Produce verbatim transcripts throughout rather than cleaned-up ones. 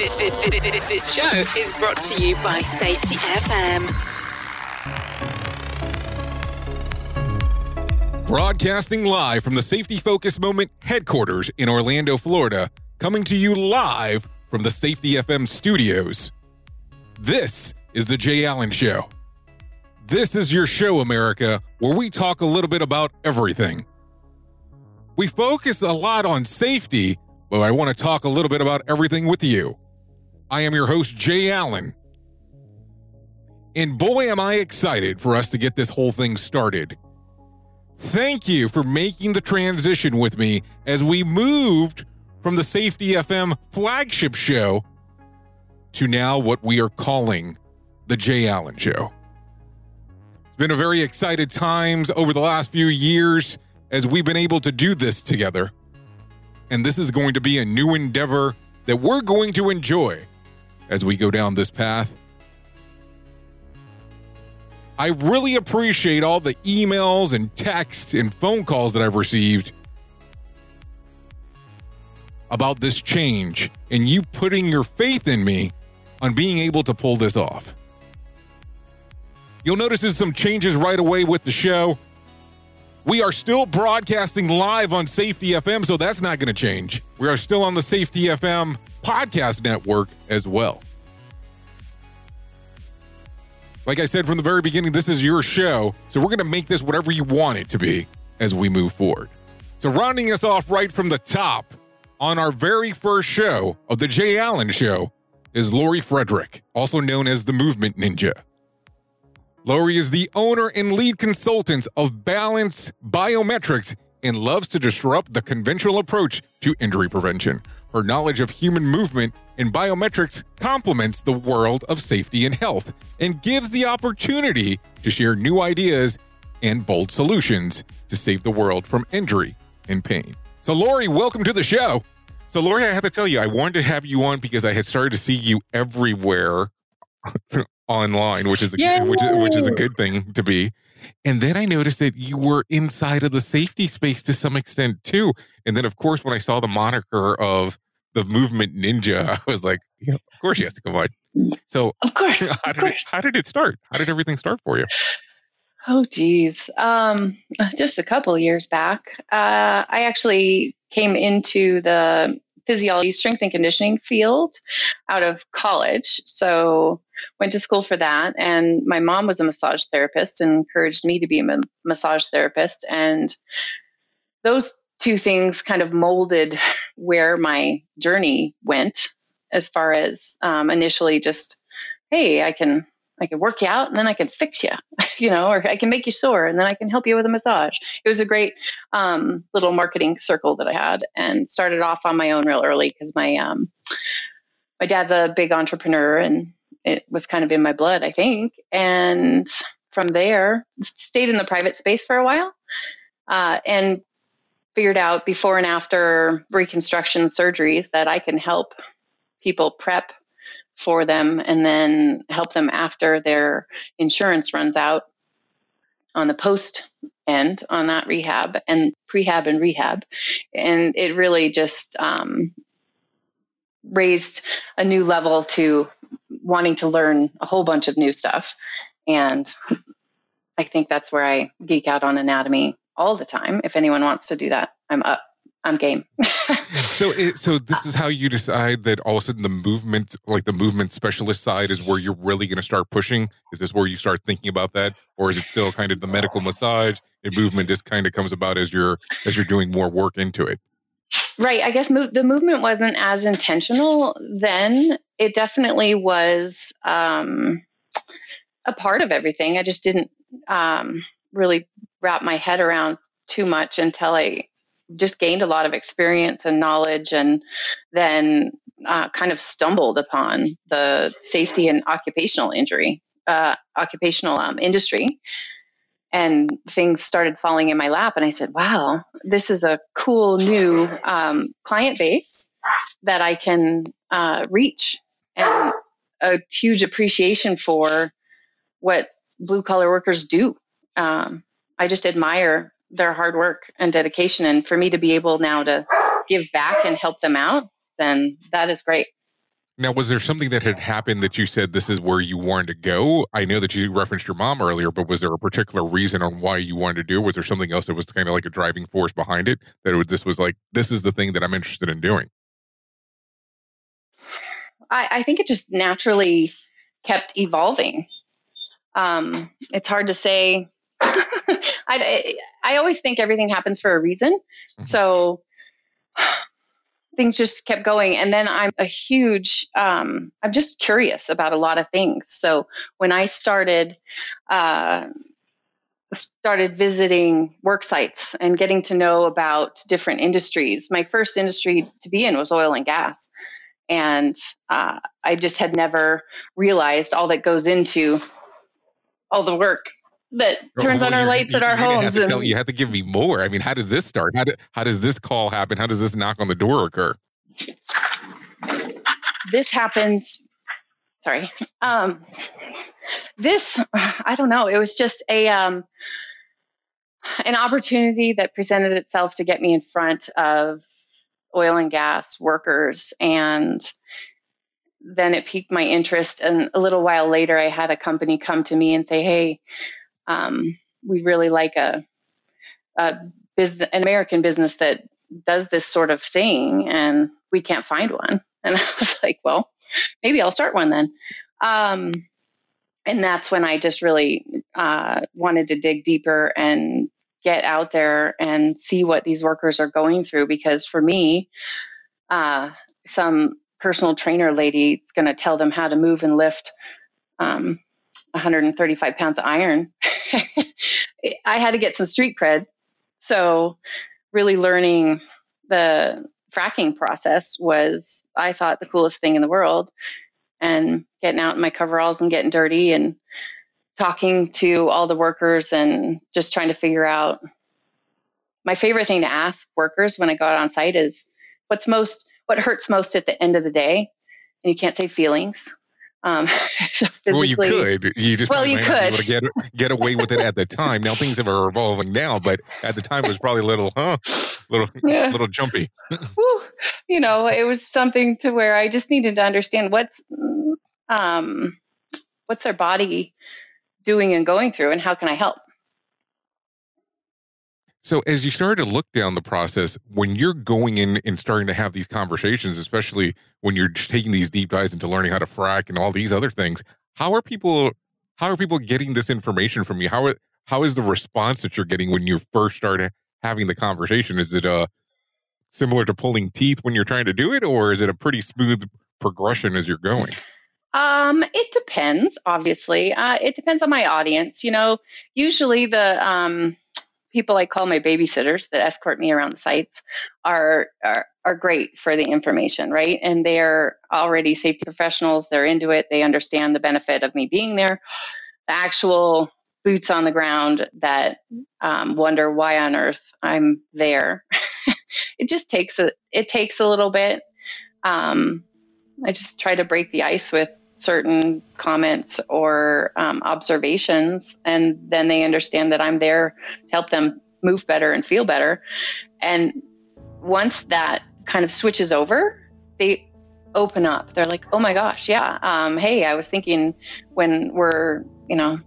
This, this, this, this show is brought to you by Safety F M. Broadcasting live from the Safety Focus Moment Headquarters in Orlando, Florida, coming to you live from the Safety F M studios. This is the Jay Allen Show. This is your show, America, where we talk a little bit about everything. We focus a lot on safety, but I want to talk a little bit about everything with you. I am your host, Jay Allen. And boy, am I excited for us to get this whole thing started. Thank you for making the transition with me as we moved from the Safety F M flagship show to now what we are calling the Jay Allen Show. It's been a very exciting times over the last few years as we've been able to do this together. And this is going to be a new endeavor that we're going to enjoy as we go down this path. I really appreciate all the emails and texts and phone calls that I've received about this change and you putting your faith in me on being able to pull this off. You'll notice there's some changes right away with the show. We are still broadcasting live on Safety F M, so that's not going to change. We are still on the Safety F M podcast network as well. Like I said from the very beginning, this is your show, so we're going to make this whatever you want it to be as we move forward. So rounding us off right from the top on our very first show of the Jay Allen Show is Lori Frederick, also known as the Movement Ninja. Lori is the owner and lead consultant of Balance Biometrics and loves to disrupt the conventional approach to injury prevention. Her knowledge of human movement and biometrics complements the world of safety and health and gives the opportunity to share new ideas and bold solutions to save the world from injury and pain. So, Lori, welcome to the show. So, Lori, I have to tell you, I wanted to have you on because I had started to see you everywhere online, which is, a, which, is, which is a good thing to be. And then I noticed that you were inside of the safety space to some extent, too. And then, of course, when I saw the moniker of the Movement Ninja, I was like, yeah, of course she has to come on. So, of course, of how, did course. It, how did it start? How did everything start for you? Oh, geez. Um, just a couple of years back, uh, I actually came into the physiology, strength and conditioning field out of college. So went to school for that. And my mom was a massage therapist and encouraged me to be a massage therapist. And those two things kind of molded where my journey went as far as um, initially just, hey, I can I can work you out and then I can fix you, you know, or I can make you sore and then I can help you with a massage. It was a great um, little marketing circle that I had and started off on my own real early because my um, my dad's a big entrepreneur and it was kind of in my blood, I think. And from there, stayed in the private space for a while uh, and figured out before and after reconstruction surgeries that I can help people prep for them and then help them after their insurance runs out on the post end on that rehab and prehab and rehab. And it really just um, raised a new level to wanting to learn a whole bunch of new stuff. And I think that's where I geek out on anatomy all the time. If anyone wants to do that, I'm up. I'm game. so, it, so this is how you decide that all of a sudden the movement, like the movement specialist side is where you're really going to start pushing. Is this where you start thinking about that? Or is it still kind of the medical massage and movement just kind of comes about as you're, as you're doing more work into it? Right. I guess move, the movement wasn't as intentional then. It definitely was um, a part of everything. I just didn't um, really wrap my head around too much until I just gained a lot of experience and knowledge and then uh, kind of stumbled upon the safety and occupational injury, uh, occupational um, industry. And things started falling in my lap. And I said, wow, this is a cool new um, client base that I can uh, reach and a huge appreciation for what blue collar workers do. Um, I just admire their hard work and dedication. And for me to be able now to give back and help them out, then that is great. Now, was there something that had happened that you said this is where you wanted to go? I know that you referenced your mom earlier, but was there a particular reason on why you wanted to do it? Was there something else that was kind of like a driving force behind it? That it was, this was like, this is the thing that I'm interested in doing? I, I think it just naturally kept evolving. Um, it's hard to say. I, I always think everything happens for a reason. Mm-hmm. So things just kept going. And then I'm a huge, um, I'm just curious about a lot of things. So when I started, uh, started visiting work sites and getting to know about different industries, my first industry to be in was oil and gas. And uh, I just had never realized all that goes into all the work that turns well, on our lights you, at our you homes. Have and tell, you have to give me more. I mean, how does this start? How, do, how does this call happen? How does this knock on the door occur? This happens. Sorry. Um, this, I don't know. It was just a um, an opportunity that presented itself to get me in front of oil and gas workers. And then it piqued my interest. And a little while later, I had a company come to me and say, hey, um, we really like a, a business, an American business that does this sort of thing, and we can't find one. And I was like, well, maybe I'll start one then. Um, and that's when I just really uh, wanted to dig deeper and get out there and see what these workers are going through. Because for me, uh, some personal trainer lady is going to tell them how to move and lift um, one hundred thirty-five pounds of iron. I had to get some street cred. So really learning the fracking process was, I thought, the coolest thing in the world. And getting out in my coveralls and getting dirty and talking to all the workers and just trying to figure out. My favorite thing to ask workers when I go out on site is what's most, what hurts most at the end of the day. And you can't say feelings. Um, so well, you could, you just well, you might could. Not be able to get, get away with it at the time. Now things are evolving now, but at the time it was probably a little, huh, little, yeah. little jumpy. You know, it was something to where I just needed to understand what's, um, what's their body doing and going through, and how can I help? So as you started to look down the process, when you're going in and starting to have these conversations, especially when you're just taking these deep dives into learning how to frack and all these other things, how are people, how are people getting this information from you? How, are, how is the response that you're getting when you first start having the conversation? Is it uh, similar to pulling teeth when you're trying to do it, or is it a pretty smooth progression as you're going? Um, it depends, obviously. Uh, it depends on my audience. You know, usually the, um, people I call my babysitters that escort me around the sites are, are, are great for the information, right? And they're already safety professionals. They're into it. They understand the benefit of me being there. The actual boots on the ground that, um, wonder why on earth I'm there. It just takes a, it takes a little bit. Um, I just try to break the ice with certain comments or um, observations, and then they understand that I'm there to help them move better and feel better. And once that kind of switches over, they open up. They're like, oh my gosh, yeah. Um, hey, I was thinking when we're, you know,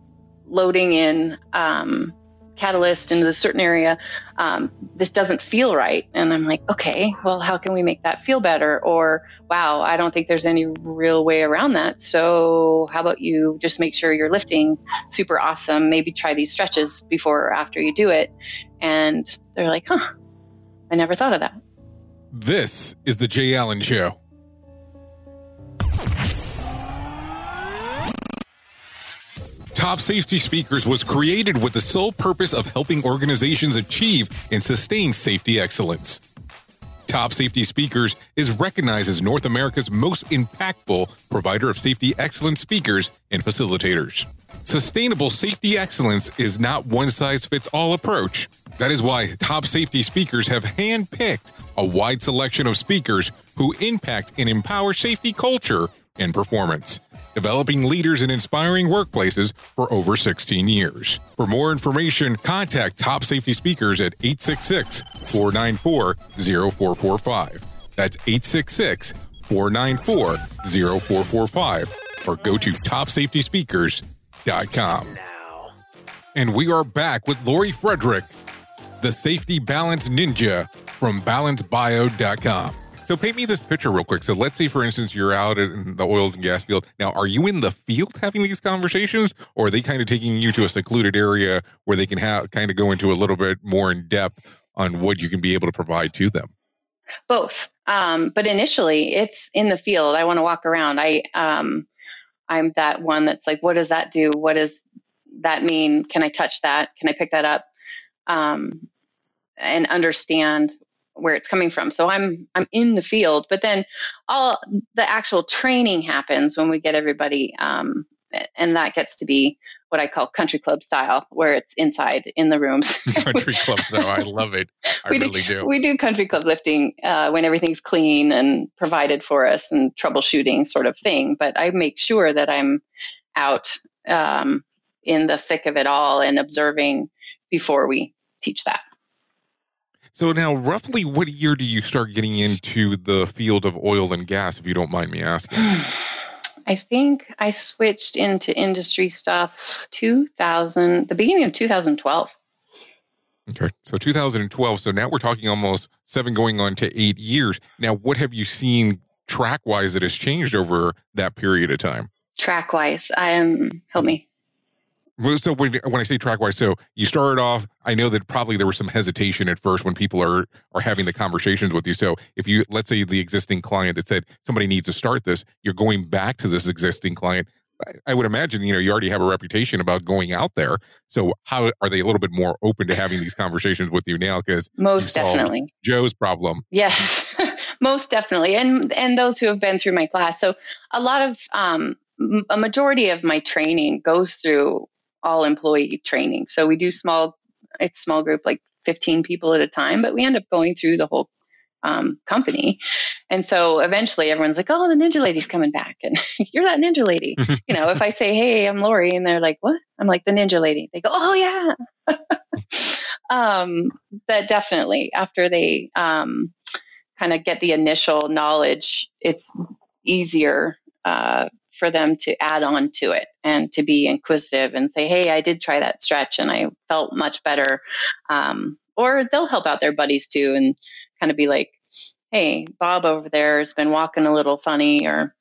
loading in um, catalyst into a certain area, um, this doesn't feel right. And I'm like, okay, well, how can we make that feel better? Or, wow, I don't think there's any real way around that. So how about you just make sure you're lifting super awesome, maybe try these stretches before or after you do it. And they're like, huh, I never thought of that. This is the Jay Allen Show. Top Safety Speakers was created with the sole purpose of helping organizations achieve and sustain safety excellence. Top Safety Speakers is recognized as North America's most impactful provider of safety excellence speakers and facilitators. Sustainable safety excellence is not one-size-fits-all approach. That is why Top Safety Speakers have handpicked a wide selection of speakers who impact and empower safety culture and performance, developing leaders and inspiring workplaces for over sixteen years. For more information, contact Top Safety Speakers at eight six six, four nine four, zero four four five. That's four nine four, zero four four five or go to top safety speakers dot com. And we are back with Lori Frederick, the Safety Balance Ninja from balance bio dot com. So paint me this picture real quick. So let's say, for instance, you're out in the oil and gas field. Now, are you in the field having these conversations, or are they kind of taking you to a secluded area where they can have kind of go into a little bit more in depth on what you can be able to provide to them? Both. Um, but initially, it's in the field. I want to walk around. I, um, I'm that one that's like, what does that do? What does that mean? Can I touch that? Can I pick that up? Um, and understand where it's coming from. So I'm, I'm in the field, but then all the actual training happens when we get everybody. Um, and that gets to be what I call country club style, where it's inside in the rooms. Country club style. I love it. I we really do, do. We do country club lifting uh, when everything's clean and provided for us and troubleshooting sort of thing. But I make sure that I'm out um, in the thick of it all and observing before we teach that. So now, roughly what year do you start getting into the field of oil and gas, if you don't mind me asking? I think I switched into industry stuff two thousand, the beginning of two thousand twelve. Okay, so two thousand twelve. So now we're talking almost seven going on to eight years. Now, what have you seen track-wise that has changed over that period of time? Track-wise, I am, um, help me. So when, when I say track-wise, so you started off, I know that probably there was some hesitation at first when people are, are having the conversations with you. So if you, let's say the existing client that said somebody needs to start this, you're going back to this existing client. I would imagine, you know, you already have a reputation about going out there. So how are they a little bit more open to having these conversations with you now? Because most definitely Joe's problem. Yes, most definitely. And, and those who have been through my class. So a lot of, um, a majority of my training goes through all employee training. So we do small, it's small group, like fifteen people at a time, but we end up going through the whole um, company. And so eventually everyone's like, oh, the ninja lady's coming back. And you're that ninja lady. You know, if I say, hey, I'm Lori, and they're like, what? I'm like, the ninja lady. They go, oh yeah. um, but definitely after they um, kind of get the initial knowledge, it's easier uh, for them to add on to it and to be inquisitive and say, hey, I did try that stretch and I felt much better. Um, or they'll help out their buddies too and kind of be like, hey, Bob over there has been walking a little funny, or,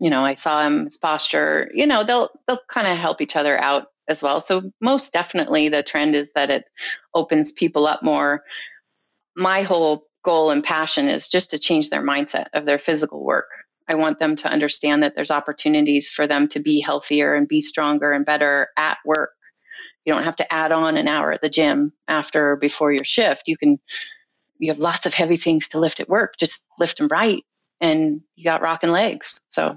you know, I saw him, his posture, you know, they'll, they'll kind of help each other out as well. So most definitely the trend is that it opens people up more. My whole goal and passion is just to change their mindset of their physical work. I want them to understand that there's opportunities for them to be healthier and be stronger and better at work. You don't have to add on an hour at the gym after or before your shift. You can, you have lots of heavy things to lift at work. Just lift them right, and you got rocking legs. So,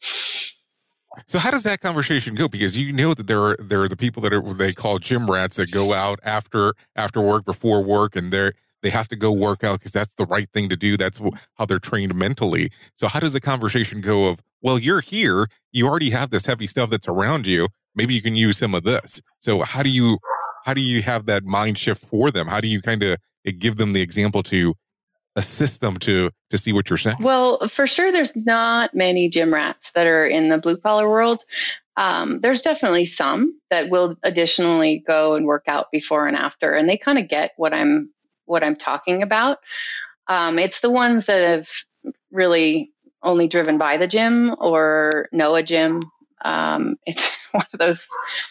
so how does that conversation go? Because you know that there are there are the people that are, they call gym rats, that go out after after work, before work, and they're. They have to go work out because that's the right thing to do. That's how they're trained mentally. So how does the conversation go of, well, you're here, you already have this heavy stuff that's around you. Maybe you can use some of this. So how do you, how do you have that mind shift for them? How do you kind of give them the example to assist them to, to see what you're saying? Well, for sure, there's not many gym rats that are in the blue collar world. Um, there's definitely some that will additionally go and work out before and after, and they kind of get what I'm, what I'm talking about. Um, it's the ones that have really only driven by the gym or know a gym. Um, it's one of those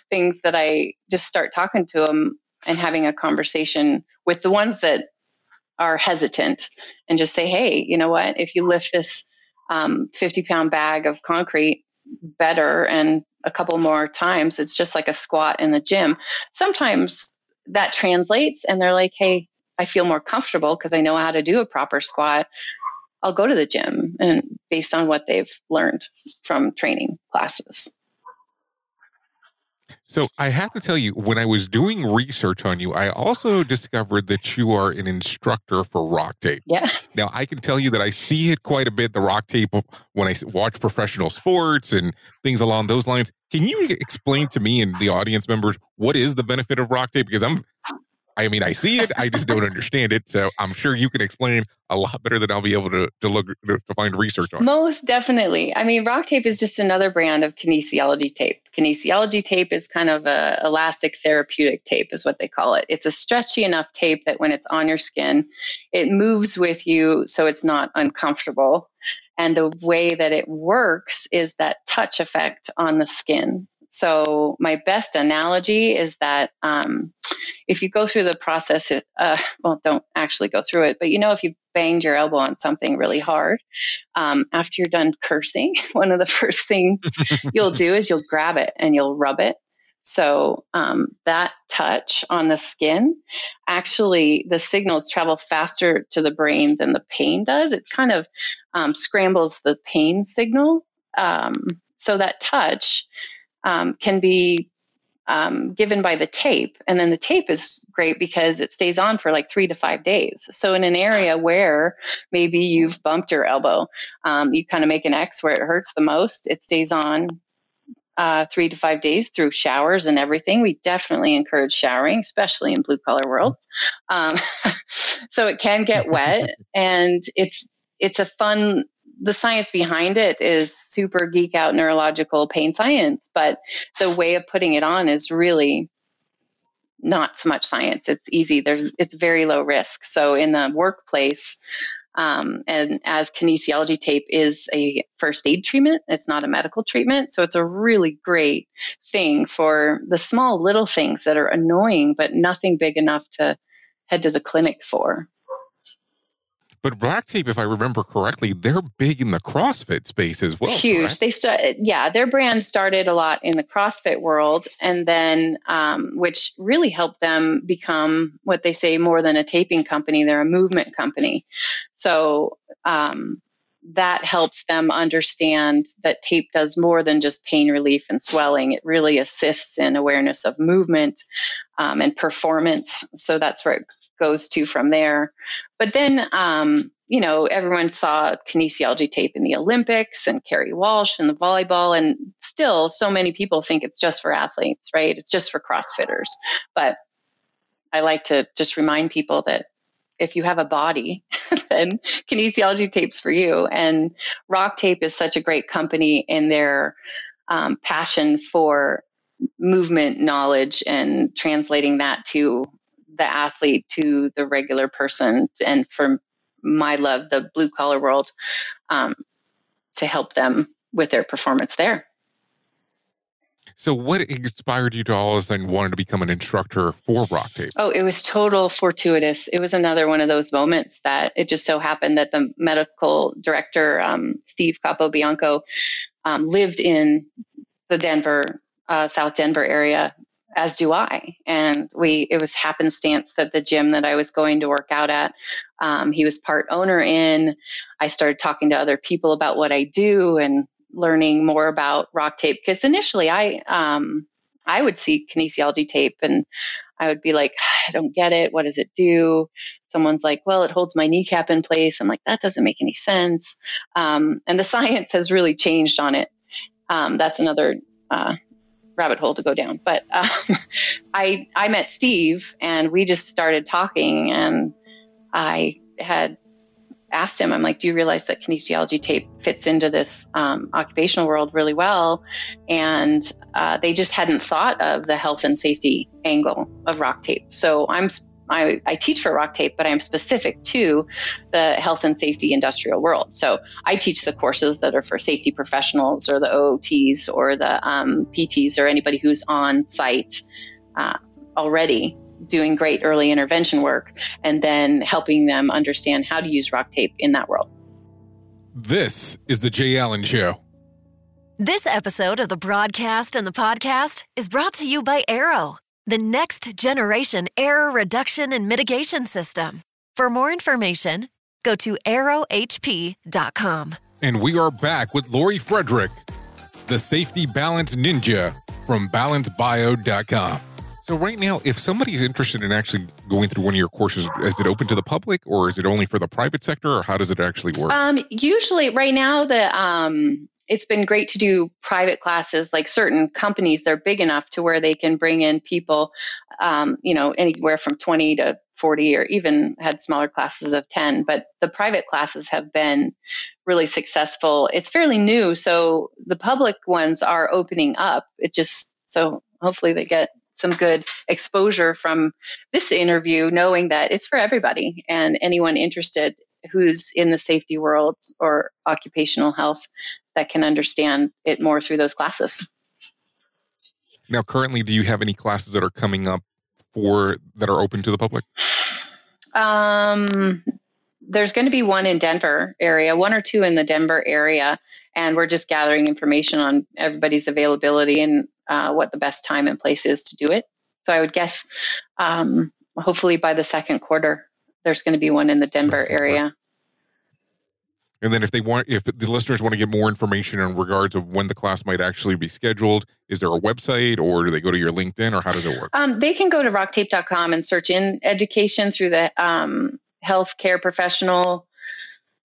things that I just start talking to them and having a conversation with the ones that are hesitant and just say, hey, you know what, if you lift this um, fifty pound bag of concrete better and a couple more times, it's just like a squat in the gym. Sometimes that translates and they're like, hey, I feel more comfortable because I know how to do a proper squat. I'll go to the gym, and based on what they've learned from training classes. So I have to tell you, when I was doing research on you, I also discovered that you are an instructor for Rock Tape. Yeah. Now, I can tell you that I see it quite a bit, the Rock Tape, when I watch professional sports and things along those lines. Can you explain to me and the audience members what is the benefit of Rock Tape? Because I'm... I mean, I see it. I just don't understand it. So I'm sure you can explain a lot better than I'll be able to to look to find research on. Most definitely. I mean, Rock Tape is just another brand of kinesiology tape. Kinesiology tape is kind of a elastic therapeutic tape is what they call it. It's a stretchy enough tape that when it's on your skin, it moves with you so it's not uncomfortable. And the way that it works is that touch effect on the skin. So my best analogy is that um, if you go through the process, uh, well, don't actually go through it, but you know, if you banged your elbow on something really hard, um, after you're done cursing, one of the first things you'll do is you'll grab it and you'll rub it. So um, that touch on the skin, actually the signals travel faster to the brain than the pain does. It kind of um, scrambles the pain signal. Um, so that touch um, can be um, given by the tape. And then the tape is great because it stays on for like three to five days. So in an area where maybe you've bumped your elbow, um, you kind of make an X where it hurts the most, it stays on Uh, three to five days through showers and everything. We definitely encourage showering, especially in blue collar worlds. Um, so it can get wet, and it's, it's a fun, the science behind it is super geek out neurological pain science, but the way of putting it on is really not so much science. It's easy. There's, it's very low risk. So in the workplace, Um, and as kinesiology tape is a first aid treatment, it's not a medical treatment. So it's a really great thing for the small little things that are annoying, but nothing big enough to head to the clinic for. But Rock Tape, if I remember correctly, they're big in the CrossFit space as well. Huge. Correct? They started, yeah, their brand started a lot in the CrossFit world, and then um, which really helped them become what they say more than a taping company. They're a movement company. So um, that helps them understand that tape does more than just pain relief and swelling. It really assists in awareness of movement um, and performance. So that's where it goes to from there. But then, um, you know, everyone saw kinesiology tape in the Olympics and Kerry Walsh and the volleyball. And still so many people think it's just for athletes, right? It's just for CrossFitters. But I like to just remind people that if you have a body, then kinesiology tape's for you. And Rock Tape is such a great company in their um, passion for movement knowledge and translating that to the athlete, to the regular person, and for my love, the blue collar world, um, to help them with their performance there. So what inspired you to all of a sudden wanted to become an instructor for Rock Tape? Oh, it was total fortuitous. It was another one of those moments that it just so happened that the medical director, um, Steve Capobianco, um, lived in the Denver, uh, South Denver area, as do I. And we, it was happenstance that the gym that I was going to work out at, um, he was part owner in. I started talking to other people about what I do and learning more about Rock Tape. Cause initially I, um, I would see kinesiology tape and I would be like, I don't get it. What does it do? Someone's like, well, it holds my kneecap in place. I'm like, that doesn't make any sense. Um, and the science has really changed on it. Um, that's another, uh, rabbit hole to go down. But um, I I met Steve and we just started talking, and I had asked him, I'm like, do you realize that kinesiology tape fits into this um, occupational world really well? And uh, they just hadn't thought of the health and safety angle of Rock Tape. So I'm I, I teach for Rock Tape, but I'm specific to the health and safety industrial world. So I teach the courses that are for safety professionals or the O O Ts or the um, P Ts or anybody who's on site uh, already doing great early intervention work, and then helping them understand how to use Rock Tape in that world. This is the Jay Allen Show. This episode of the broadcast and the podcast is brought to you by Arrow, the next generation error reduction and mitigation system. For more information, go to arrow h p dot com. And we are back with Lori Frederick, the Safety Balance Ninja from balance bio dot com. So right now, if somebody's interested in actually going through one of your courses, is it open to the public or is it only for the private sector, or how does it actually work? Um, usually right now, the um, it's been great to do private classes, like certain companies, they're big enough to where they can bring in people, um, you know, anywhere from twenty to forty, or even had smaller classes of ten. But the private classes have been really successful. It's fairly new, so the public ones are opening up. It just, so hopefully they get some good exposure from this interview, knowing that it's for everybody and anyone interested who's in the safety world or occupational health that can understand it more through those classes. Now, currently, do you have any classes that are coming up for that are open to the public? Um, there's going to be one in Denver area, one or two in the Denver area, and we're just gathering information on everybody's availability and uh, what the best time and place is to do it. So I would guess um, hopefully by the second quarter, there's going to be one in the Denver area. And then if they want, if the listeners want to get more information in regards of when the class might actually be scheduled, is there a website, or do they go to your LinkedIn, or how does it work? Um, they can go to rock tape dot com and search in education through the um, healthcare professional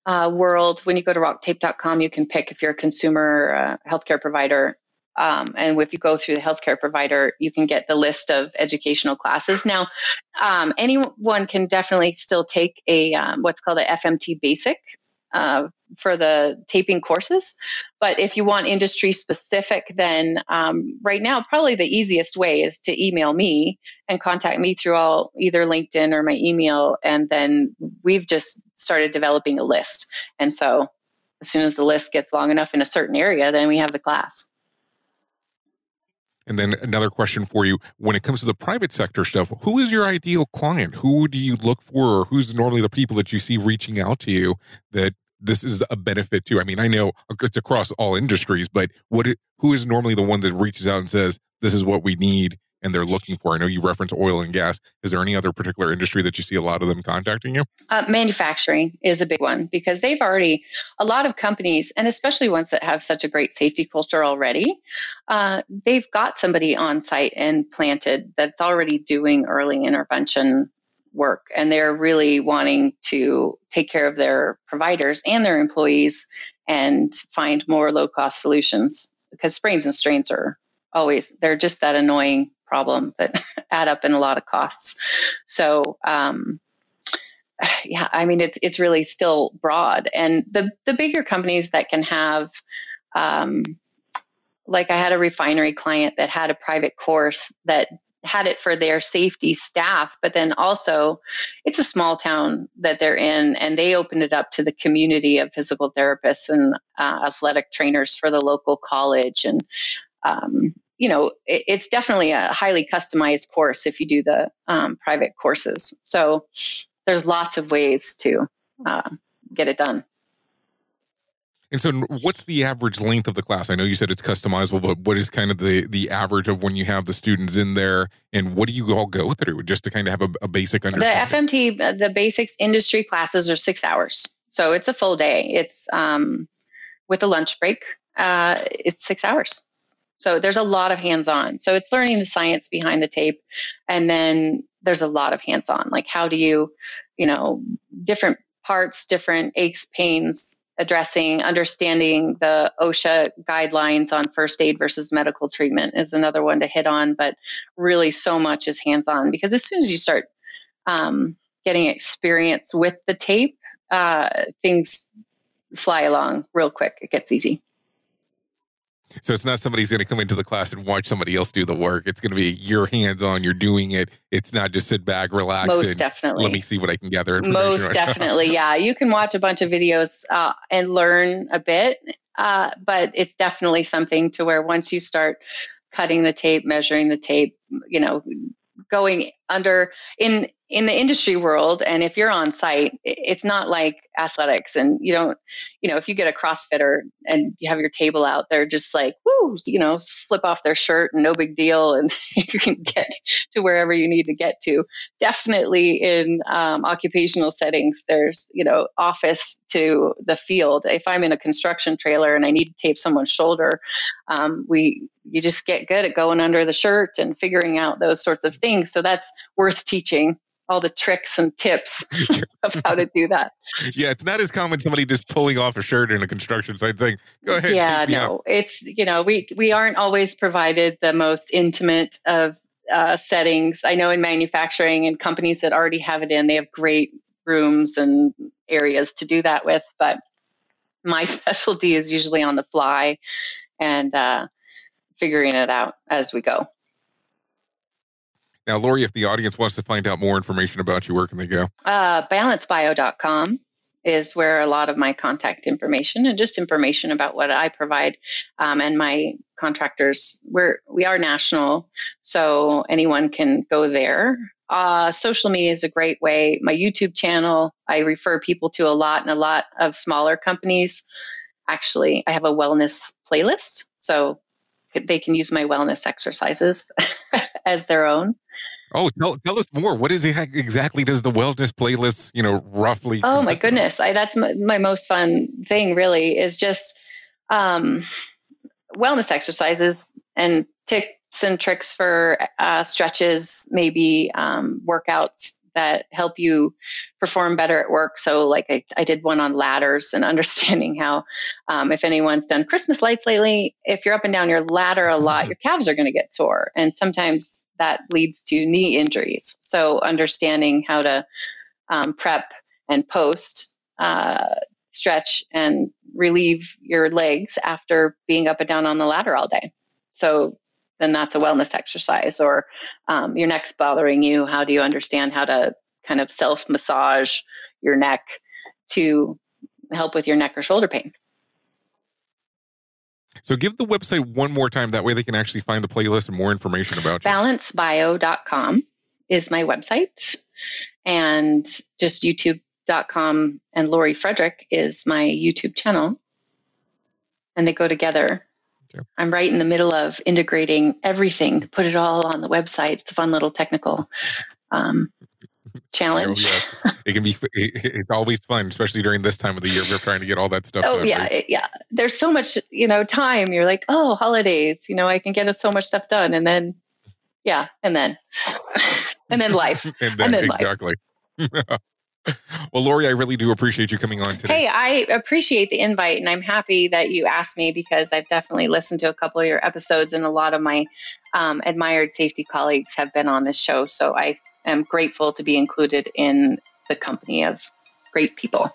uh, world. When you go to rock tape dot com, you can pick if you're a consumer or a healthcare provider. Um, and if you go through the healthcare provider, you can get the list of educational classes. Now, um, anyone can definitely still take a um, what's called an F M T basic uh, for the taping courses. But if you want industry specific, then um, right now, probably the easiest way is to email me and contact me through all either LinkedIn or my email. And then we've just started developing a list. And so as soon as the list gets long enough in a certain area, then we have the class. And then another question for you, when it comes to the private sector stuff, who is your ideal client? Who do you look for, or who's normally the people that you see reaching out to you that this is a benefit to? I mean, I know it's across all industries, but what? Who is normally the one that reaches out and says, this is what we need, and they're looking for? I know you reference oil and gas. Is there any other particular industry that you see a lot of them contacting you? Uh, manufacturing is a big one, because they've already, a lot of companies, and especially ones that have such a great safety culture already, uh, they've got somebody on site and planted that's already doing early intervention work. And they're really wanting to take care of their providers and their employees and find more low-cost solutions, because sprains and strains are always, they're just that annoying problem that add up in a lot of costs. So, um, yeah, I mean, it's, it's really still broad, and the, the bigger companies that can have, um, like I had a refinery client that had a private course that had it for their safety staff, but then also it's a small town that they're in, and they opened it up to the community of physical therapists and uh, athletic trainers for the local college. And, um, you know, it, it's definitely a highly customized course if you do the um, private courses. So there's lots of ways to uh, get it done. And so what's the average length of the class? I know you said it's customizable, but what is kind of the, the average of when you have the students in there, and what do you all go through just to kind of have a, a basic understanding? The F M T, the basics industry classes are six hours. So it's a full day. It's um, with a lunch break. Uh, it's six hours. So there's a lot of hands-on. So it's learning the science behind the tape. And then there's a lot of hands-on, like how do you, you know, different parts, different aches, pains, addressing, understanding the OSHA guidelines on first aid versus medical treatment is another one to hit on. But really so much is hands-on, because as soon as you start um, getting experience with the tape, uh, things fly along real quick. It gets easy. So it's not somebody's going to come into the class and watch somebody else do the work. It's going to be your hands on, you're doing it. It's not just sit back, relax. Most definitely. Let me see what I can gather. Most right definitely. Now. Yeah. You can watch a bunch of videos uh, and learn a bit, uh, but it's definitely something to where once you start cutting the tape, measuring the tape, you know, going under in, in the industry world. And if you're on site, it's not like athletics, and you don't, you know, if you get a CrossFitter and you have your table out, they're just like, woo, you know, flip off their shirt and no big deal. And you can get to wherever you need to get to. Definitely in um, occupational settings, there's, you know, office to the field. If I'm in a construction trailer and I need to tape someone's shoulder, um, we, you just get good at going under the shirt and figuring out those sorts of things. So that's worth teaching all the tricks and tips of how to do that. Yeah, it's not as common somebody just pulling off a shirt in a construction site saying, go ahead. Yeah, no, it's, you know, we, we aren't always provided the most intimate of uh, settings. I know in manufacturing and companies that already have it in, they have great rooms and areas to do that with. But my specialty is usually on the fly and uh, figuring it out as we go. Now, Lori, if the audience wants to find out more information about you, where can they go? Uh, balance bio dot com is where a lot of my contact information and just information about what I provide um, and my contractors. We're, we are national, so anyone can go there. Uh, social media is a great way. My YouTube channel, I refer people to a lot, and a lot of smaller companies. Actually, I have a wellness playlist, so they can use my wellness exercises as their own. Oh, tell, tell us more. What is it, exactly does the wellness playlist, you know, roughly? Oh, my goodness. I, that's my, my most fun thing, really, is just um, wellness exercises and tips and tricks for uh, stretches, maybe um, workouts that help you perform better at work. So like I, I did one on ladders and understanding how um, if anyone's done Christmas lights lately, if you're up and down your ladder a lot, your calves are going to get sore. And sometimes that leads to knee injuries. So understanding how to um, prep and post uh, stretch and relieve your legs after being up and down on the ladder all day. So then that's a wellness exercise. Or um, your neck's bothering you. How do you understand how to kind of self-massage your neck to help with your neck or shoulder pain? So give the website one more time. That way they can actually find the playlist and more information about you. balance bio dot com is my website. And just youtube dot com and Lori Frederick is my YouTube channel. And they go together. I'm right in the middle of integrating everything to put it all on the website. It's a fun little technical um, challenge. Oh, yes. It can be, it's always fun, especially during this time of the year. We're trying to get all that stuff. Oh, yeah. Right? Yeah. There's so much, you know, time. You're like, oh, holidays, you know, I can get so much stuff done. And then, yeah. And then, and then life. and, then, and then exactly. Life. Well, Lori, I really do appreciate you coming on today. Hey, I appreciate the invite, and I'm happy that you asked me because I've definitely listened to a couple of your episodes, and a lot of my um, admired safety colleagues have been on this show. So I am grateful to be included in the company of great people.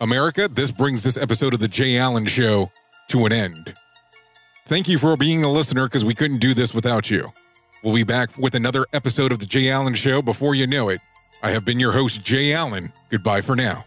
America, this brings this episode of The Jay Allen Show to an end. Thank you for being a listener because we couldn't do this without you. We'll be back with another episode of The Jay Allen Show before you know it. I have been your host, Jay Allen. Goodbye for now.